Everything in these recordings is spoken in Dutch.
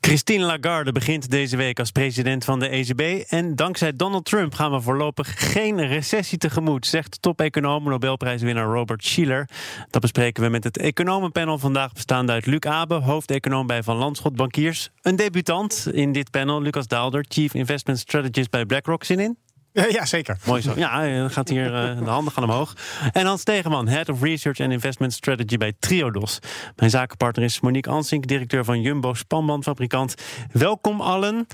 Christine Lagarde begint deze week als president van de ECB... en dankzij Donald Trump gaan we voorlopig geen recessie tegemoet... zegt top-econoom, Nobelprijswinnaar Robert Shiller. Dat bespreken we met het economenpanel vandaag... bestaande uit Luc Abe, hoofdeconoom bij Van Lanschot Bankiers. Een debutant in dit panel, Lucas Daalder... Chief Investment Strategist bij BlackRock. Zin in? Ja, zeker. Mooi zo. Ja, gaat hier, de handen gaan omhoog. En Hans Tegenman, Head of Research and Investment Strategy bij Triodos. Mijn zakenpartner is Monique Ansink, directeur van Jumbo, spanbandfabrikant. Welkom allen.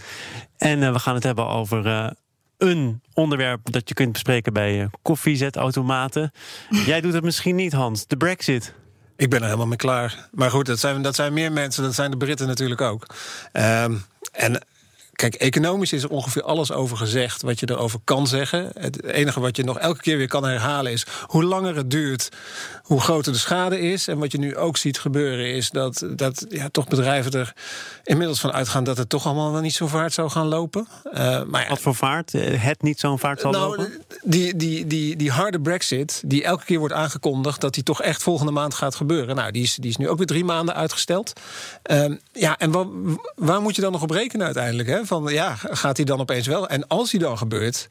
En we gaan het hebben over een onderwerp dat je kunt bespreken bij koffiezetautomaten. Jij doet het misschien niet, Hans. De Brexit. Ik ben er helemaal mee klaar. Maar goed, dat zijn meer mensen. Dat zijn de Britten natuurlijk ook. Kijk, economisch is er ongeveer alles over gezegd wat je erover kan zeggen. Het enige wat je nog elke keer weer kan herhalen is... hoe langer het duurt, hoe groter de schade is. En wat je nu ook ziet gebeuren is dat toch bedrijven er inmiddels van uitgaan... dat het toch allemaal wel niet zo vaart zou gaan lopen. Wat voor vaart? Het niet zo'n vaart zal lopen? Die harde Brexit, die elke keer wordt aangekondigd... dat die toch echt volgende maand gaat gebeuren. Nou, die is nu ook weer 3 maanden uitgesteld. Waar moet je dan nog op rekenen uiteindelijk, hè? Gaat hij dan opeens wel? En als hij dan gebeurt,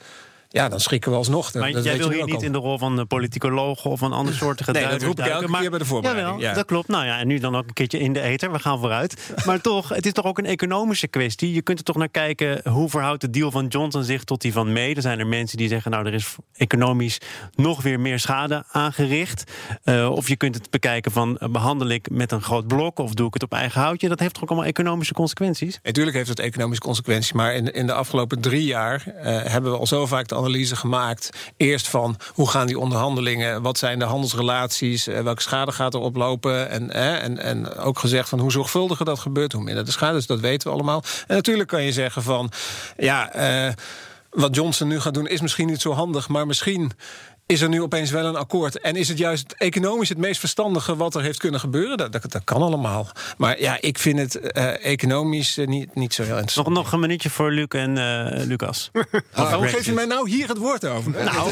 ja, dan schrikken we alsnog. Maar jij wil hier niet in de rol van de politicoloog of van andere soorten geduiders duiken. Nee, dat roep ik elke keer bij de voorbereiding. Jawel, ja. Dat klopt. Nou ja, en nu dan ook een keertje in de ether. We gaan vooruit. Maar toch, het is toch ook een economische kwestie. Je kunt er toch naar kijken, hoe verhoudt de deal van Johnson zich tot die van May? Er zijn er mensen die zeggen, nou, er is economisch nog weer meer schade aangericht. Of je kunt het bekijken van, behandel ik met een groot blok of doe ik het op eigen houtje? Dat heeft toch ook allemaal economische consequenties? Natuurlijk heeft het economische consequenties. Maar in de afgelopen 3 jaar hebben we al zo vaak de analyse gemaakt. Eerst van hoe gaan die onderhandelingen, wat zijn de handelsrelaties, welke schade gaat er oplopen en ook gezegd van hoe zorgvuldiger dat gebeurt, hoe minder de schade is, dat weten we allemaal. En natuurlijk kan je zeggen van wat Johnson nu gaat doen is misschien niet zo handig, maar misschien is er nu opeens wel een akkoord. En is het juist economisch het meest verstandige wat er heeft kunnen gebeuren? Dat kan allemaal. Maar ja, ik vind het economisch niet zo heel interessant. Nog een minuutje voor Luc en Lucas. Waarom geef je mij nou hier het woord over? Nou,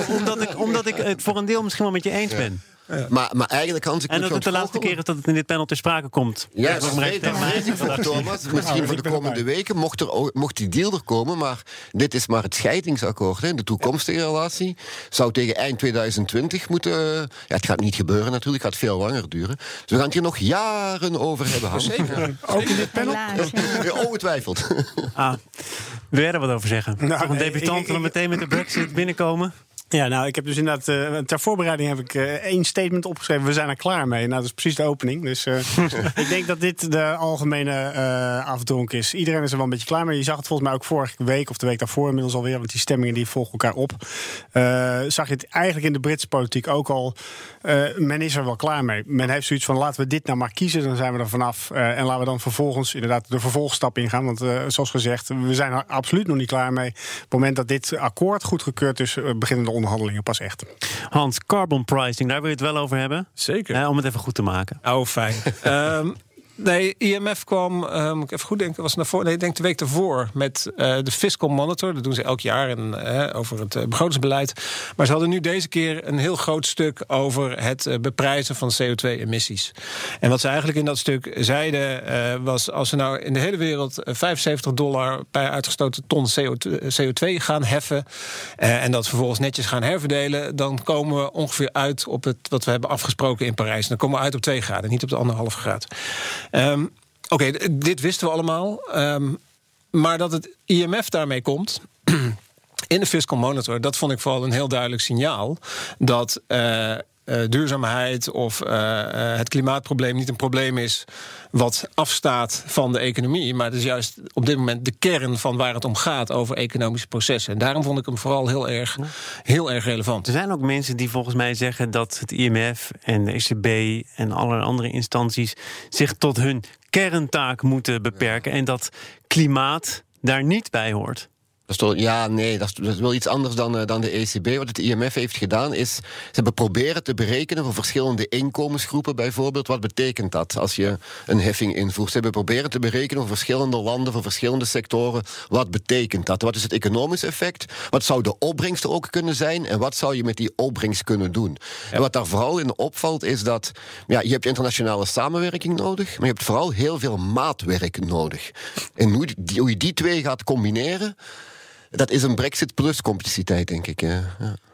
omdat ik het voor een deel misschien wel met je eens ben. Ja. Maar eigenlijk, Hans, en dat het de laatste keer is dat het in dit panel ter sprake komt. Ja, dat weet ik van Thomas. Misschien voor de komende weken mocht die deal er komen. Maar dit is maar het scheidingsakkoord. Hè. De toekomstige relatie zou tegen eind 2020 moeten... het gaat niet gebeuren natuurlijk, het gaat veel langer duren. Dus we gaan het hier nog jaren over hebben, Hans. Zeker. Ook in dit panel? Ongetwijfeld. We werden wat over zeggen. Toch een debutant en meteen met de Brexit binnenkomen. Ja, nou, ik heb dus inderdaad... ter voorbereiding heb ik 1 statement opgeschreven. We zijn er klaar mee. Nou, dat is precies de opening. Dus ik denk dat dit de algemene afdronk is. Iedereen is er wel een beetje klaar mee. Je zag het volgens mij ook vorige week of de week daarvoor inmiddels alweer. Want die stemmingen die volgen elkaar op. Zag je het eigenlijk in de Britse politiek ook al. Men is er wel klaar mee. Men heeft zoiets van, laten we dit nou maar kiezen. Dan zijn we er vanaf. En laten we dan vervolgens inderdaad de vervolgstap ingaan. Want zoals gezegd, we zijn er absoluut nog niet klaar mee. Op het moment dat dit akkoord goedgekeurd is, beginnen de onderhandelingen pas echt. Hans, carbon pricing, daar wil je het wel over hebben? Zeker. Om het even goed te maken. Oh, fijn. Nee, IMF kwam, moet ik even goed denken, was naar voren. Nee, ik denk de week ervoor met de Fiscal Monitor. Dat doen ze elk jaar over het begrotingsbeleid. Maar ze hadden nu deze keer een heel groot stuk over het beprijzen van CO2-emissies. En wat ze eigenlijk in dat stuk zeiden was, als ze nou in de hele wereld $75 per uitgestoten ton CO2 gaan heffen en dat vervolgens netjes gaan herverdelen, dan komen we ongeveer uit op het wat we hebben afgesproken in Parijs. Dan komen we uit op 2 graden, niet op de 1,5 graden. Oké, dit wisten we allemaal. Maar dat het IMF daarmee komt in de Fiscal Monitor, dat vond ik vooral een heel duidelijk signaal. Dat duurzaamheid of het klimaatprobleem niet een probleem is wat afstaat van de economie, maar het is juist op dit moment de kern van waar het om gaat over economische processen. En daarom vond ik hem vooral heel erg relevant. Er zijn ook mensen die volgens mij zeggen dat het IMF en de ECB en allerlei andere instanties zich tot hun kerntaak moeten beperken en dat klimaat daar niet bij hoort. Dat is toch, ja, nee, dat is wel iets anders dan de ECB. Wat het IMF heeft gedaan is, ze hebben proberen te berekenen voor verschillende inkomensgroepen bijvoorbeeld. Wat betekent dat als je een heffing invoert? Ze hebben proberen te berekenen voor verschillende landen, voor verschillende sectoren. Wat betekent dat? Wat is het economisch effect? Wat zou de opbrengst ook kunnen zijn? En wat zou je met die opbrengst kunnen doen? Ja. En wat daar vooral in opvalt is dat, ja, je hebt internationale samenwerking nodig, maar je hebt vooral heel veel maatwerk nodig. En hoe je die twee gaat combineren, dat is een Brexit plus complexiteit, denk ik. Ja.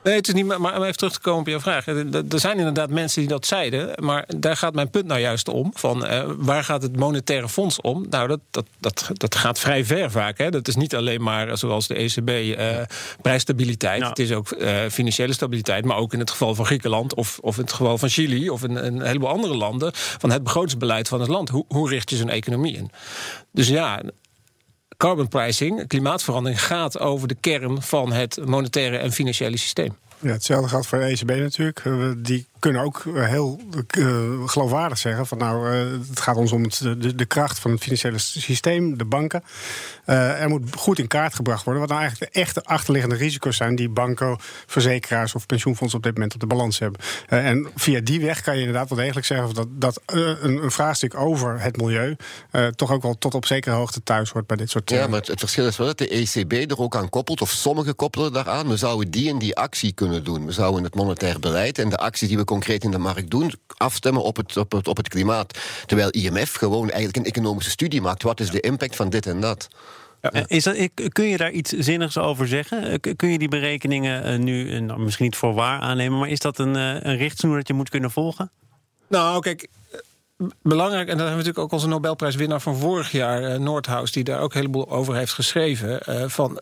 Nee, het is niet, maar even terug te komen op jouw vraag. Er zijn inderdaad mensen die dat zeiden, maar daar gaat mijn punt nou juist om. Van, waar gaat het monetaire fonds om? Nou, dat gaat vrij ver vaak. Hè? Dat is niet alleen maar, zoals de ECB, prijsstabiliteit. Ja. Het is ook financiële stabiliteit, maar ook in het geval van Griekenland of in het geval van Chili of een heleboel andere landen, van het begrotingsbeleid van het land. Hoe richt je zo'n economie in? Dus ja, carbon pricing, klimaatverandering, gaat over de kern van het monetaire en financiële systeem. Ja, hetzelfde geldt voor de ECB natuurlijk. Die kunnen ook heel geloofwaardig zeggen van het gaat ons om de kracht van het financiële systeem, de banken. Er moet goed in kaart gebracht worden wat nou eigenlijk de echte achterliggende risico's zijn die banken, verzekeraars of pensioenfondsen op dit moment op de balans hebben. En via die weg kan je inderdaad wel degelijk zeggen dat een vraagstuk over het milieu toch ook wel tot op zekere hoogte thuis hoort bij dit soort dingen. Ja, maar het verschil is wel dat de ECB er ook aan koppelt, of sommigen koppelen daaraan. We zouden die en die actie kunnen doen. We zouden het monetair beleid en de acties die we concreet in de markt doen, afstemmen op het klimaat. Terwijl IMF gewoon eigenlijk een economische studie maakt. Wat is de impact van dit en dat? Ja. Kun je daar iets zinnigs over zeggen? Kun je die berekeningen nu misschien niet voor waar aannemen, maar is dat een richtsnoer dat je moet kunnen volgen? Nou, kijk, belangrijk, en daar hebben we natuurlijk ook onze Nobelprijswinnaar van vorig jaar, Nordhaus, die daar ook een heleboel over heeft geschreven, van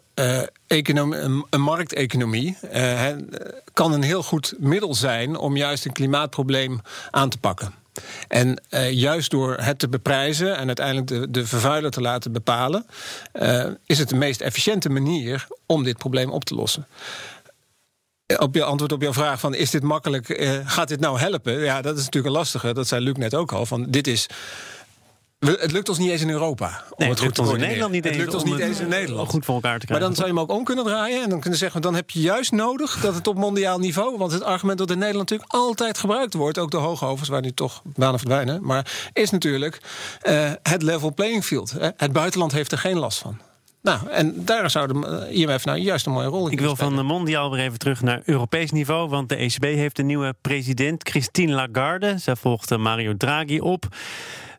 een markteconomie kan een heel goed middel zijn om juist een klimaatprobleem aan te pakken. En juist door het te beprijzen en uiteindelijk de vervuiler te laten bepalen, is het de meest efficiënte manier om dit probleem op te lossen. Op je antwoord op jouw vraag van is dit makkelijk, gaat dit nou helpen? Ja, dat is natuurlijk een lastige, dat zei Luc net ook al, van dit is... Het lukt ons niet eens in Europa. Het lukt ons niet eens in Nederland. Goed voor elkaar te krijgen. Maar dan zou je hem ook om kunnen draaien. En dan kunnen zeggen, dan heb je juist nodig dat het op mondiaal niveau, want het argument dat in Nederland natuurlijk altijd gebruikt wordt, ook de hoogovens waar nu toch banen verdwijnen, maar is natuurlijk het level playing field. Het buitenland heeft er geen last van. Nou, en daar zou de IMF nou juist een mooie rol in kunnen spelen. Ik wil van mondiaal weer even terug naar Europees niveau, want de ECB heeft een nieuwe president, Christine Lagarde. Zij volgt Mario Draghi op.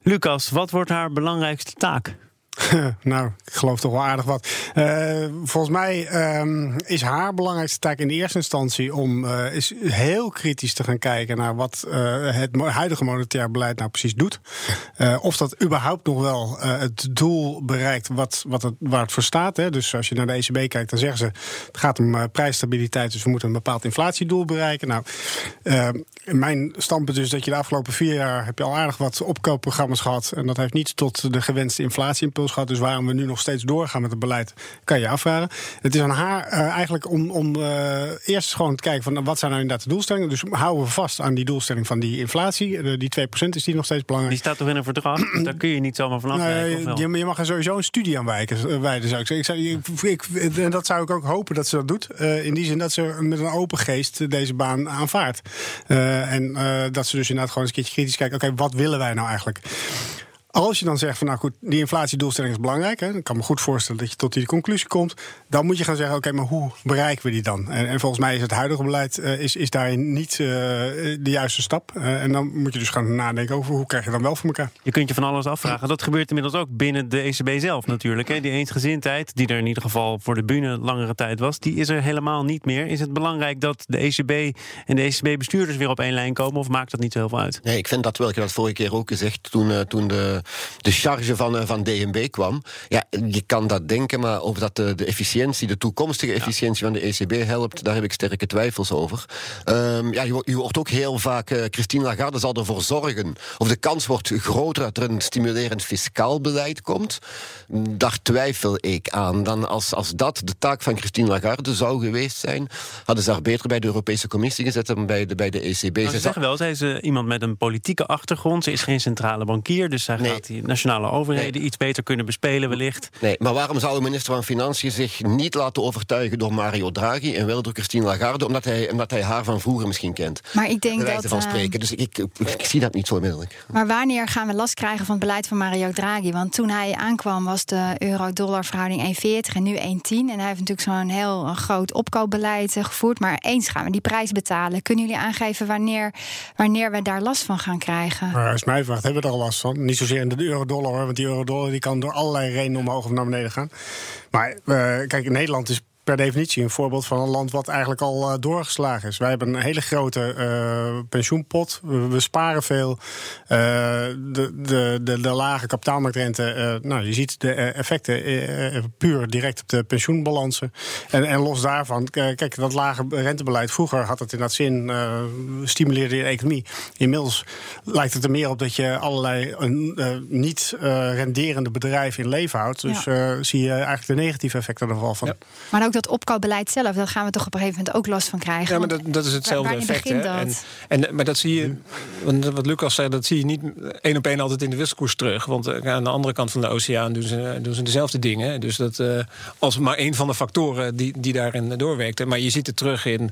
Lucas, wat wordt haar belangrijkste taak? Nou, ik geloof toch wel aardig wat. Volgens mij is haar belangrijkste taak in de eerste instantie om is heel kritisch te gaan kijken naar wat het huidige monetair beleid nou precies doet. Of dat überhaupt nog wel het doel bereikt waar het voor staat. Hè. Dus als je naar de ECB kijkt, dan zeggen ze het gaat om prijsstabiliteit, dus we moeten een bepaald inflatiedoel bereiken. Nou, mijn standpunt is dat je de afgelopen 4 jaar heb je al aardig wat opkoopprogramma's gehad en dat heeft niet tot de gewenste inflatie-impuls gehad, dus waarom we nu nog steeds doorgaan met het beleid, kan je afvragen. Het is aan haar eigenlijk om eerst gewoon te kijken van wat zijn nou inderdaad de doelstellingen. Dus houden we vast aan die doelstelling van die inflatie. Die 2% is die nog steeds belangrijk. Die staat toch in een verdrag? Daar kun je niet zomaar van afwijken. Je mag er sowieso een studie aan wijden, zou ik zeggen. En dat zou ik ook hopen dat ze dat doet. In die zin dat ze met een open geest deze baan aanvaardt. En dat ze dus inderdaad gewoon eens een keertje kritisch kijken. Oké, wat willen wij nou eigenlijk? Als je dan zegt van nou goed, die inflatiedoelstelling is belangrijk, hè, ik kan me goed voorstellen dat je tot die conclusie komt, dan moet je gaan zeggen, oké, maar hoe bereiken we die dan? En volgens mij is het huidige beleid is daarin niet de juiste stap. En dan moet je dus gaan nadenken over hoe krijg je dan wel voor elkaar. Je kunt je van alles afvragen. Dat gebeurt inmiddels ook binnen de ECB zelf natuurlijk. Hè. Die eensgezindheid, die er in ieder geval voor de bühne langere tijd was, die is er helemaal niet meer. Is het belangrijk dat de ECB en de ECB-bestuurders weer op één lijn komen, of maakt dat niet zo heel veel uit? Nee, ik vind dat wel. Ik heb dat vorige keer ook gezegd toen de charge van DNB kwam. Ja, je kan dat denken, maar of dat de toekomstige efficiëntie van de ECB helpt, daar heb ik sterke twijfels over. Je hoort ook heel vaak, Christine Lagarde zal ervoor zorgen, of de kans wordt groter dat er een stimulerend fiscaal beleid komt. Daar twijfel ik aan. Dan als dat de taak van Christine Lagarde zou geweest zijn, hadden ze haar beter bij de Europese Commissie gezet dan bij de ECB. Nou, ze zeggen wel, zij is iemand met een politieke achtergrond. Ze is geen centrale bankier, dus zij Gaat die nationale overheden iets beter kunnen bespelen wellicht? Nee, maar waarom zal de minister van Financiën zich niet laten overtuigen door Mario Draghi en wel door Christine Lagarde, omdat hij haar van vroeger misschien kent? Maar ik denk dat... van spreken. Dus ik zie dat niet zo onmiddellijk. Maar wanneer gaan we last krijgen van het beleid van Mario Draghi? Want toen hij aankwam was de euro-dollar verhouding 1,40 en nu 1,10. En hij heeft natuurlijk zo'n heel groot opkoopbeleid gevoerd. Maar eens gaan we die prijs betalen. Kunnen jullie aangeven wanneer we daar last van gaan krijgen? Maar als mij vraagt, hebben we er al last van. Niet zozeer in de euro-dollar, want die euro-dollar die kan door allerlei redenen omhoog of naar beneden gaan. Maar kijk, in Nederland is per definitie een voorbeeld van een land wat eigenlijk al doorgeslagen is. Wij hebben een hele grote pensioenpot. We sparen veel. De lage kapitaalmarktrente. Je ziet de effecten puur direct op de pensioenbalansen. En los daarvan, kijk, dat lage rentebeleid. Vroeger had het in dat zin stimuleerde de economie. Inmiddels lijkt het er meer op dat je allerlei niet renderende bedrijven in leven houdt. Dus zie je eigenlijk de negatieve effecten er wel van. Ja. Maar ook dat opkoopbeleid zelf, daar gaan we toch op een gegeven moment ook last van krijgen. Ja, maar dat is hetzelfde effect. Hè? Maar dat zie je, want wat Lucas zei, dat zie je niet één op één altijd in de wisselkoers terug. Want aan de andere kant van de oceaan doen ze dezelfde dingen. Dus dat als maar één van de factoren die daarin doorwerkte. Maar je ziet het terug in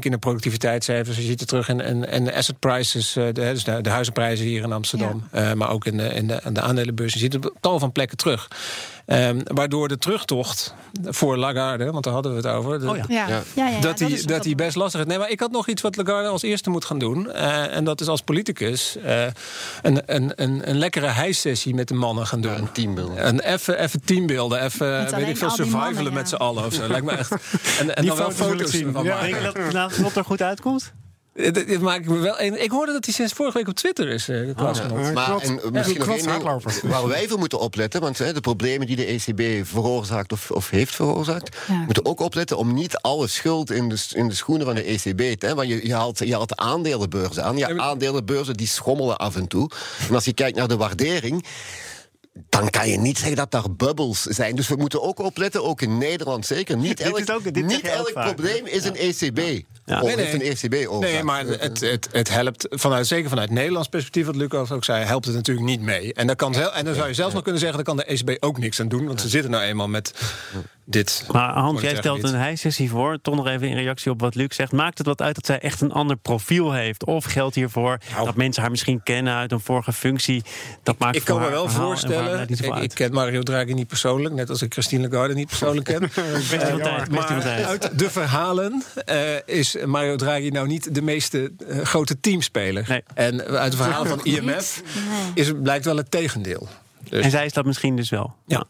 de productiviteitscijfers. Je ziet het terug in de asset prices, dus de huizenprijzen hier in Amsterdam. Ja. Maar ook aan de aandelenbeurs. Je ziet het op tal van plekken terug. Waardoor de terugtocht voor Lagarde, want daar hadden we het over... dat die best lastig is. Nee, maar ik had nog iets wat Lagarde als eerste moet gaan doen. En dat is als politicus een lekkere hijssessie met de mannen gaan doen. Ja, een teambeelden. Even teambeelden, even weet ik veel, survivalen mannen, met z'n allen of zo. Lijkt me echt. En dan wel foto's van maken. Denk je dat vanavond er goed uitkomt? Ik hoorde dat hij sinds vorige week op Twitter is. Waar wij veel moeten opletten, want de problemen die de ECB veroorzaakt of heeft veroorzaakt, moeten ook opletten om niet alle schuld in de schoenen van de ECB te. Want je haalt aandelenbeurzen aan. Ja, aandelenbeurzen die schommelen af en toe. En als je kijkt naar de waardering, dan kan je niet zeggen dat daar bubbels zijn. Dus we moeten ook opletten, ook in Nederland zeker. Niet elk probleem is een ECB. Ja. Nee, maar het helpt, zeker vanuit Nederlands perspectief, wat Lucas ook zei, helpt het natuurlijk niet mee. En dan zou je zelfs nog kunnen zeggen, daar kan de ECB ook niks aan doen, want ze zitten nou eenmaal met dit. Maar Hans, jij stelt een hijsessie voor. Toch nog even in reactie op wat Luc zegt. Maakt het wat uit dat zij echt een ander profiel heeft? Of geldt hiervoor dat mensen haar misschien kennen uit een vorige functie? Ik kan me wel voorstellen. Ik ken Mario Draghi niet persoonlijk, net als ik Christine Lagarde niet persoonlijk ken. Maar uit de verhalen is Mario Draghi nou niet de meeste grote teamspeler. Nee. En uit de verhalen van IMF blijkt wel het tegendeel. Dus. En zij is dat misschien dus wel. Ja.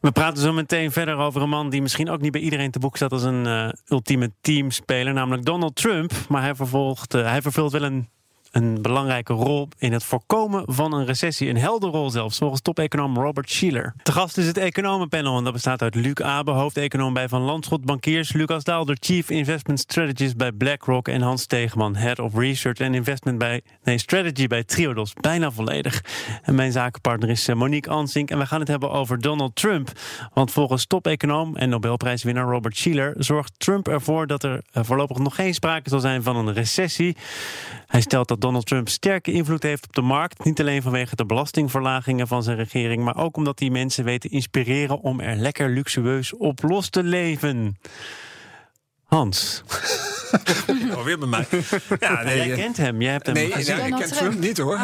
We praten zo meteen verder over een man die misschien ook niet bij iedereen te boek staat als een ultieme teamspeler, namelijk Donald Trump. Maar hij vervult wel een belangrijke rol in het voorkomen van een recessie. Een helder rol zelfs, volgens top-econoom Robert Shiller. Te gast is het economenpanel en dat bestaat uit Luc Abe, hoofdeconoom bij Van Lanschot Bankiers, Lucas Daalder, Chief Investment Strategist bij BlackRock en Hans Tegenman, Head of Research and Investment Strategy bij Triodos. Bijna volledig. En mijn zakenpartner is Monique Ansink en we gaan het hebben over Donald Trump. Want volgens top-econoom en Nobelprijswinnaar Robert Shiller zorgt Trump ervoor dat er voorlopig nog geen sprake zal zijn van een recessie. Hij stelt dat Donald Trump sterke invloed heeft op de markt. Niet alleen vanwege de belastingverlagingen van zijn regering, maar ook omdat die mensen weten inspireren om er lekker luxueus op los te leven. Hans. Alweer bij mij. Ja, nee, jij kent hem. Jij hebt hem gezien. Nee, ik ken Trump niet hoor.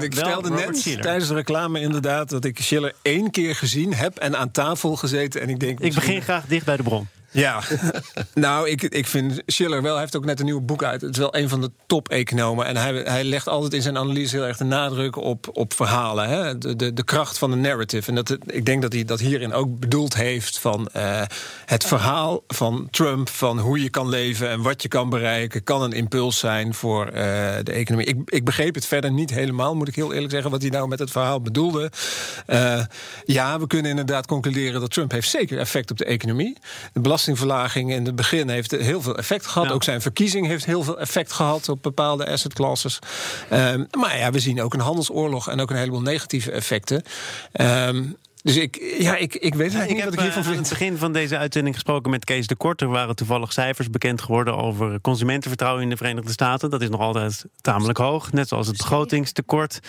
Ik stelde net tijdens de reclame inderdaad dat ik Schiller 1 keer gezien heb en aan tafel gezeten. En ik denk, begin graag dicht bij de bron. Ja, ik vind Schiller wel, hij heeft ook net een nieuw boek uit. Het is wel een van de top-economen. En hij legt altijd in zijn analyse heel erg de nadruk op verhalen. Hè? De kracht van de narrative. En ik denk dat hij dat hierin ook bedoeld heeft van het verhaal van Trump, van hoe je kan leven en wat je kan bereiken, kan een impuls zijn voor de economie. Ik begreep het verder niet helemaal, moet ik heel eerlijk zeggen, wat hij nou met het verhaal bedoelde. We kunnen inderdaad concluderen dat Trump heeft zeker effect op de economie. De belastingverlaging in het begin heeft heel veel effect gehad. Ja. Ook zijn verkiezing heeft heel veel effect gehad op bepaalde asset classes. Maar we zien ook een handelsoorlog en ook een heleboel negatieve effecten. Dus ik weet eigenlijk niet wat ik hiervan vind. Aan het begin van deze uitzending gesproken met Kees de Kort. Er waren toevallig cijfers bekend geworden over consumentenvertrouwen in de Verenigde Staten. Dat is nog altijd tamelijk hoog. Net zoals het begrotingstekort.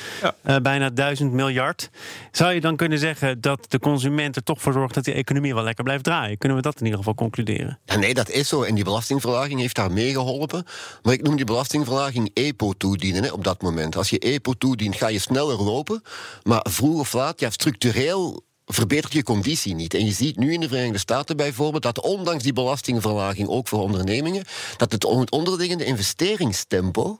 Ja. Bijna 1000 miljard. Zou je dan kunnen zeggen dat de consument er toch voor zorgt dat die economie wel lekker blijft draaien? Kunnen we dat in ieder geval concluderen? Ja, nee, dat is zo. En die belastingverlaging heeft daar meegeholpen. Maar ik noem die belastingverlaging EPO toedienen op dat moment. Als je EPO toedient, ga je sneller lopen. Maar vroeg of laat, ja, structureel verbetert je conditie niet. En je ziet nu in de Verenigde Staten bijvoorbeeld dat ondanks die belastingverlaging, ook voor ondernemingen, dat het onderliggende investeringstempo,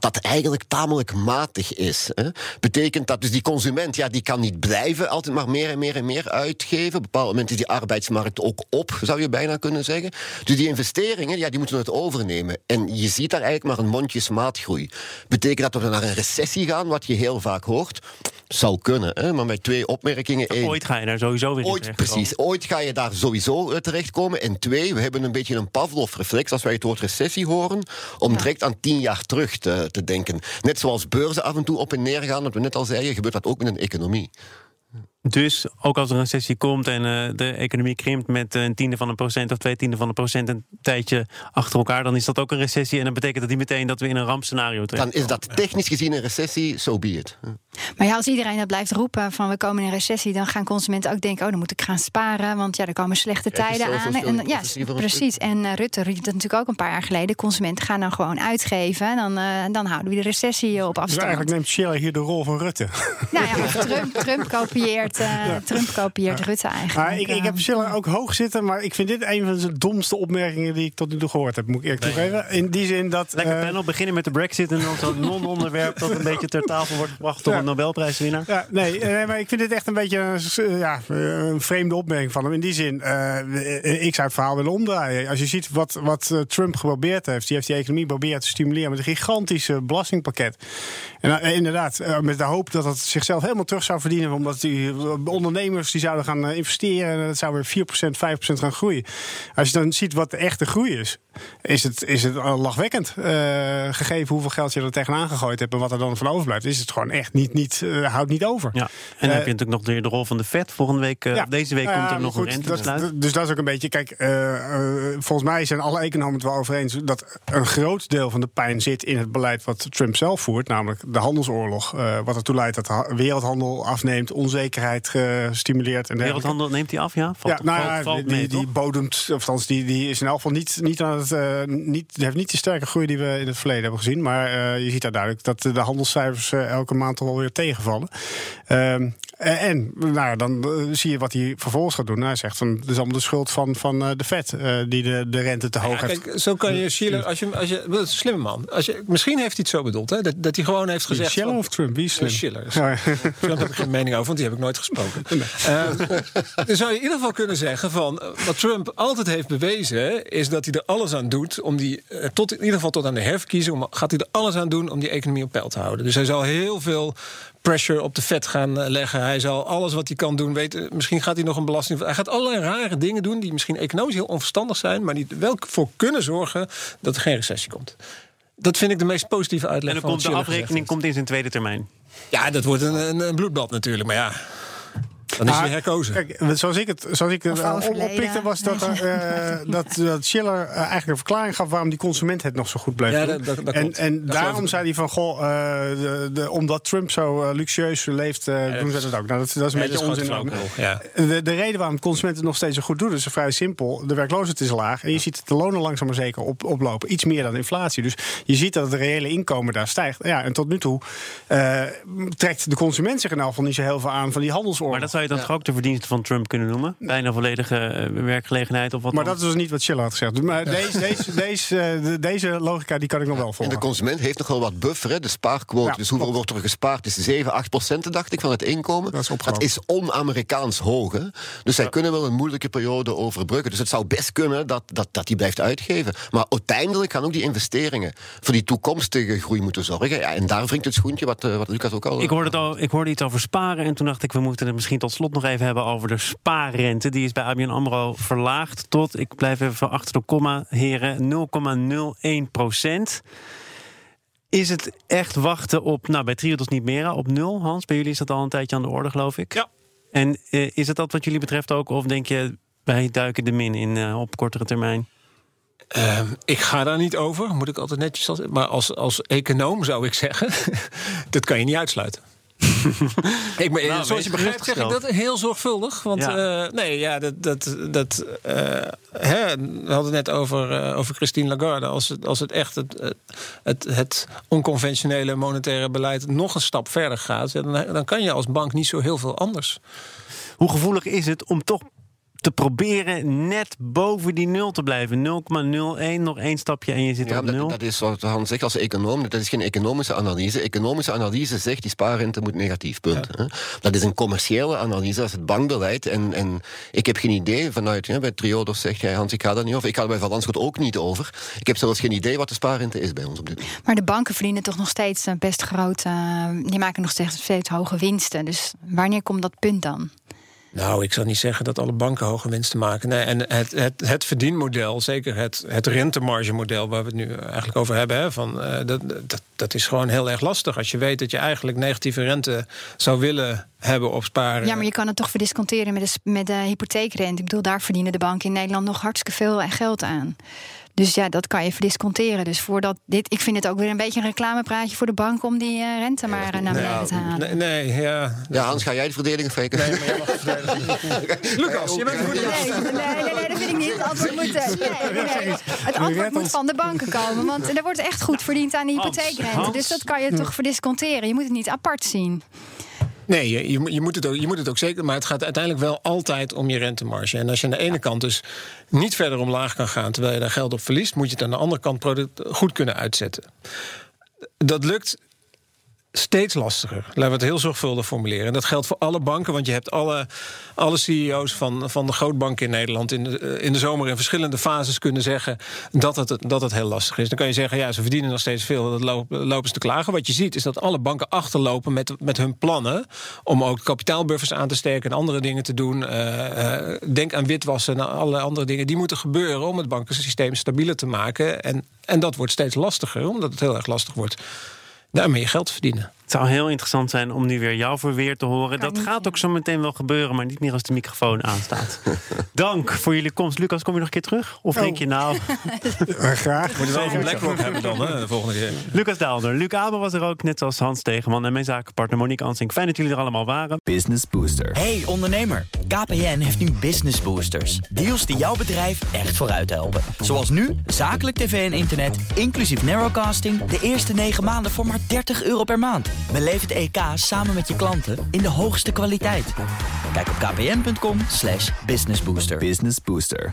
dat eigenlijk tamelijk matig is. Hè? Betekent dat dus die consument, ja, die kan niet blijven altijd maar meer en meer en meer uitgeven. Op een bepaald moment is die arbeidsmarkt ook op, zou je bijna kunnen zeggen. Dus die investeringen, ja, die moeten het overnemen. En je ziet daar eigenlijk maar een mondjesmaat groei. Betekent dat we naar een recessie gaan, wat je heel vaak hoort? Zou kunnen, hè? Maar met twee opmerkingen. Ja, ooit ga je daar sowieso weer terechtkomen. Precies, ooit ga je daar sowieso terechtkomen. En twee, we hebben een beetje een Pavlov-reflex als wij het woord recessie horen, om direct aan 10 jaar terug te denken. Net zoals beurzen af en toe op en neer gaan, dat we net al zeiden, gebeurt dat ook met een economie. Dus ook als er een recessie komt en de economie krimpt met 0,1% of 0,2% een tijdje achter elkaar, dan is dat ook een recessie. En dan betekent dat niet meteen dat we in een rampscenario terechtkomen. Dan is dat technisch gezien een recessie, so be it. Maar ja, als iedereen dat blijft roepen van we komen in een recessie, dan gaan consumenten ook denken, oh, dan moet ik gaan sparen, want ja, er komen slechte tijden aan. En, ja, precies. En Rutte riep dat natuurlijk ook een paar jaar geleden. Consumenten gaan dan gewoon uitgeven en dan houden we de recessie op afstand. Dus eigenlijk neemt Shiller hier de rol van Rutte. Nou ja, Trump kopieert. Trump kopieert Rutte eigenlijk. Maar ik heb Shiller ook hoog zitten, maar ik vind dit een van de domste opmerkingen die ik tot nu toe gehoord heb, moet ik eerlijk toegeven. In die zin dat lekker panel beginnen met de Brexit en dan zo'n non-onderwerp dat een beetje ter tafel wordt gebracht door een Nobelprijswinnaar. Ja, nee, maar ik vind dit echt een beetje een vreemde opmerking van hem. In die zin, ik zou het verhaal willen omdraaien. Als je ziet wat Trump geprobeerd heeft, die heeft die economie proberen te stimuleren met een gigantische belastingpakket. En inderdaad, met de hoop dat het zichzelf helemaal terug zou verdienen, omdat die ondernemers die zouden gaan investeren en dat zou weer 4%, 5% gaan groeien. Als je dan ziet wat de echte groei is, is het lachwekkend. Gegeven hoeveel geld je er tegenaan gegooid hebt en wat er dan van overblijft, is het gewoon echt niet houdt niet over. Ja. En dan heb je natuurlijk nog de rol van de Fed. Volgende week, deze week komt er nog een rentebesluit. Dus dat is ook een beetje, kijk, volgens mij zijn alle economen het wel over eens dat een groot deel van de pijn zit in het beleid wat Trump zelf voert, namelijk de handelsoorlog. Wat ertoe leidt dat de wereldhandel afneemt, onzekerheid gestimuleerd. En wereldhandel neemt die af, ja? Die bodemt, of althans, die is in elk geval niet aan het heeft niet de sterke groei die we in het verleden hebben gezien, maar je ziet daar duidelijk dat de handelscijfers elke maand toch wel weer tegenvallen. Dan zie je wat hij vervolgens gaat doen. Hij zegt van, het is allemaal de schuld van de Fed die de rente te hoog heeft. Kijk, zo kan je Shiller, als je dat is een slimme man. Misschien heeft hij het zo bedoeld, hè, dat hij gewoon heeft gezegd. Shiller of Trump, wie is slim? Shiller. Daar heb ik geen mening over, want die heb ik nooit gesproken. Dan zou je in ieder geval kunnen zeggen van, wat Trump altijd heeft bewezen is dat hij er alles aan doet om die, in ieder geval tot aan de herverkiezing, gaat hij er alles aan doen om die economie op peil te houden. Dus hij zal heel veel pressure op de Fed gaan leggen. Hij zal alles wat hij kan doen weten. Misschien gaat hij nog een belasting. Hij gaat allerlei rare dingen doen die misschien economisch heel onverstandig zijn, maar die wel voor kunnen zorgen dat er geen recessie komt. Dat vind ik de meest positieve uitleg. En dan komt de afrekening in zijn tweede termijn. Ja, dat wordt een bloedbad natuurlijk, maar ja. Dan is hij herkozen. Kijk, zoals ik het oppikte, was dat Shiller eigenlijk een verklaring gaf waarom die consument het nog zo goed blijft doen. Dat klopt. En daarom zei hij van, goh, omdat Trump zo luxueus leeft, doen ze dat ook. Nou, dat is een beetje onzin. De reden waarom consumenten het nog steeds zo goed doen, is vrij simpel. De werkloosheid is laag en je ziet de lonen langzaam maar zeker oplopen. Iets meer dan inflatie. Dus je ziet dat het reële inkomen daar stijgt. Ja, en tot nu toe trekt de consument zich in elk geval niet zo heel veel aan van die handelsoorlog. Zou je dat ook de verdiensten van Trump kunnen noemen? Bijna volledige werkgelegenheid of wat. Maar dat is dus niet wat Shiller had gezegd. Maar deze logica die kan ik nog wel volgen. En de consument heeft nogal wat buffer, hè? De spaarquote. Ja, dus hoeveel wordt er gespaard? Is 7-8% dacht ik van het inkomen. Dat is on-Amerikaans hoog. Hè? Dus zij kunnen wel een moeilijke periode overbruggen. Dus het zou best kunnen dat die blijft uitgeven. Maar uiteindelijk gaan ook die investeringen voor die toekomstige groei moeten zorgen. Ja, en daar wringt het schoentje wat Lucas ook al. Ik hoorde iets over sparen en toen dacht ik, we moeten het misschien tot slot nog even hebben over de spaarrente. Die is bij ABN AMRO verlaagd tot, ik blijf even achter de komma, heren, 0,01%. Is het echt wachten op, nou bij Triodos niet meer, op 0, Hans? Bij jullie is dat al een tijdje aan de orde, geloof ik. Ja. En is het dat wat jullie betreft ook? Of denk je, wij duiken de min in op kortere termijn? Ik ga daar niet over, moet ik altijd netjes... Maar als econoom zou ik zeggen, dat kan je niet uitsluiten. Zoals je begrijpt zeg ik dat heel zorgvuldig. Want ja. We hadden het net over Christine Lagarde. Als het echt het onconventionele monetaire beleid nog een stap verder gaat... Dan kan je als bank niet zo heel veel anders. Hoe gevoelig is het om toch te proberen net boven die 0 te blijven? 0,01, nog één stapje en je zit op 0. Dat is wat Hans zegt als econoom. Dat is geen economische analyse. Economische analyse zegt die spaarrente moet negatief, punt. Ja. Dat is een commerciële analyse, dat is het bankbeleid. En ik heb geen idee vanuit... Bij Triodos zegt hij, Hans, ik ga daar niet over. Ik ga er bij Van Lanschot ook niet over. Ik heb zelfs geen idee wat de spaarrente is bij ons op dit moment. Maar de banken verdienen toch nog steeds best groot... die maken nog steeds hoge winsten. Dus wanneer komt dat punt dan? Nou, ik zal niet zeggen dat alle banken hoge winsten maken. Nee, en het verdienmodel, zeker het rentemargemodel... waar we het nu eigenlijk over hebben... Dat is gewoon heel erg lastig. Als je weet dat je eigenlijk negatieve rente zou willen hebben op sparen... Ja, maar je kan het toch verdisconteren met de hypotheekrente. Ik bedoel, daar verdienen de banken in Nederland nog hartstikke veel geld aan. Dus ja, dat kan je verdisconteren. Dus voordat dit, ik vind het ook weer een beetje een reclamepraatje voor de bank om die rente maar naar beneden te halen. Ja, Hans, ga jij de verdeling faken? Nee, maar jij mag de verdeling. Lucas, je bent goed. Nee, dat vind ik niet. Het antwoord moet van de banken komen, want er wordt echt goed verdiend aan die hypotheekrente. Dus dat kan je toch verdisconteren. Je moet het niet apart zien. Nee, je moet het ook zeker, maar het gaat uiteindelijk wel altijd om je rentemarge. En als je aan de ene kant dus niet verder omlaag kan gaan... terwijl je daar geld op verliest, moet je het aan de andere kant goed kunnen uitzetten. Dat lukt steeds lastiger. Laten we het heel zorgvuldig formuleren. En dat geldt voor alle banken, want je hebt alle CEO's van de grootbanken in Nederland... in de zomer in verschillende fases kunnen zeggen dat het heel lastig is. Dan kan je zeggen, ja, ze verdienen nog steeds veel, dat lopen ze te klagen. Wat je ziet is dat alle banken achterlopen met hun plannen... om ook kapitaalbuffers aan te steken en andere dingen te doen. Denk aan witwassen en alle andere dingen. Die moeten gebeuren om het bankensysteem stabieler te maken. En dat wordt steeds lastiger, omdat het heel erg lastig wordt... daarmee je geld verdienen. Het zou heel interessant zijn om nu weer jouw verweer te horen. Dat gaat ook zo meteen wel gebeuren, maar niet meer als de microfoon aanstaat. Dank voor jullie komst. Lucas, kom je nog een keer terug? Of denk je nou... Graag. We moeten wel over BlackRock hebben dan, hè, de volgende keer. Lucas Daalder. Luc Abe was er ook, net zoals Hans Tegenman en mijn zakenpartner Monique Ansink. Fijn dat jullie er allemaal waren. Business Booster. Hey ondernemer, KPN heeft nu Business Boosters. Deals die jouw bedrijf echt vooruit helpen. Zoals nu, zakelijk tv en internet, inclusief narrowcasting... de eerste 9 maanden voor maar €30 per maand. Beleef het EK samen met je klanten in de hoogste kwaliteit. Kijk op kpn.com/businessbooster. Business Booster.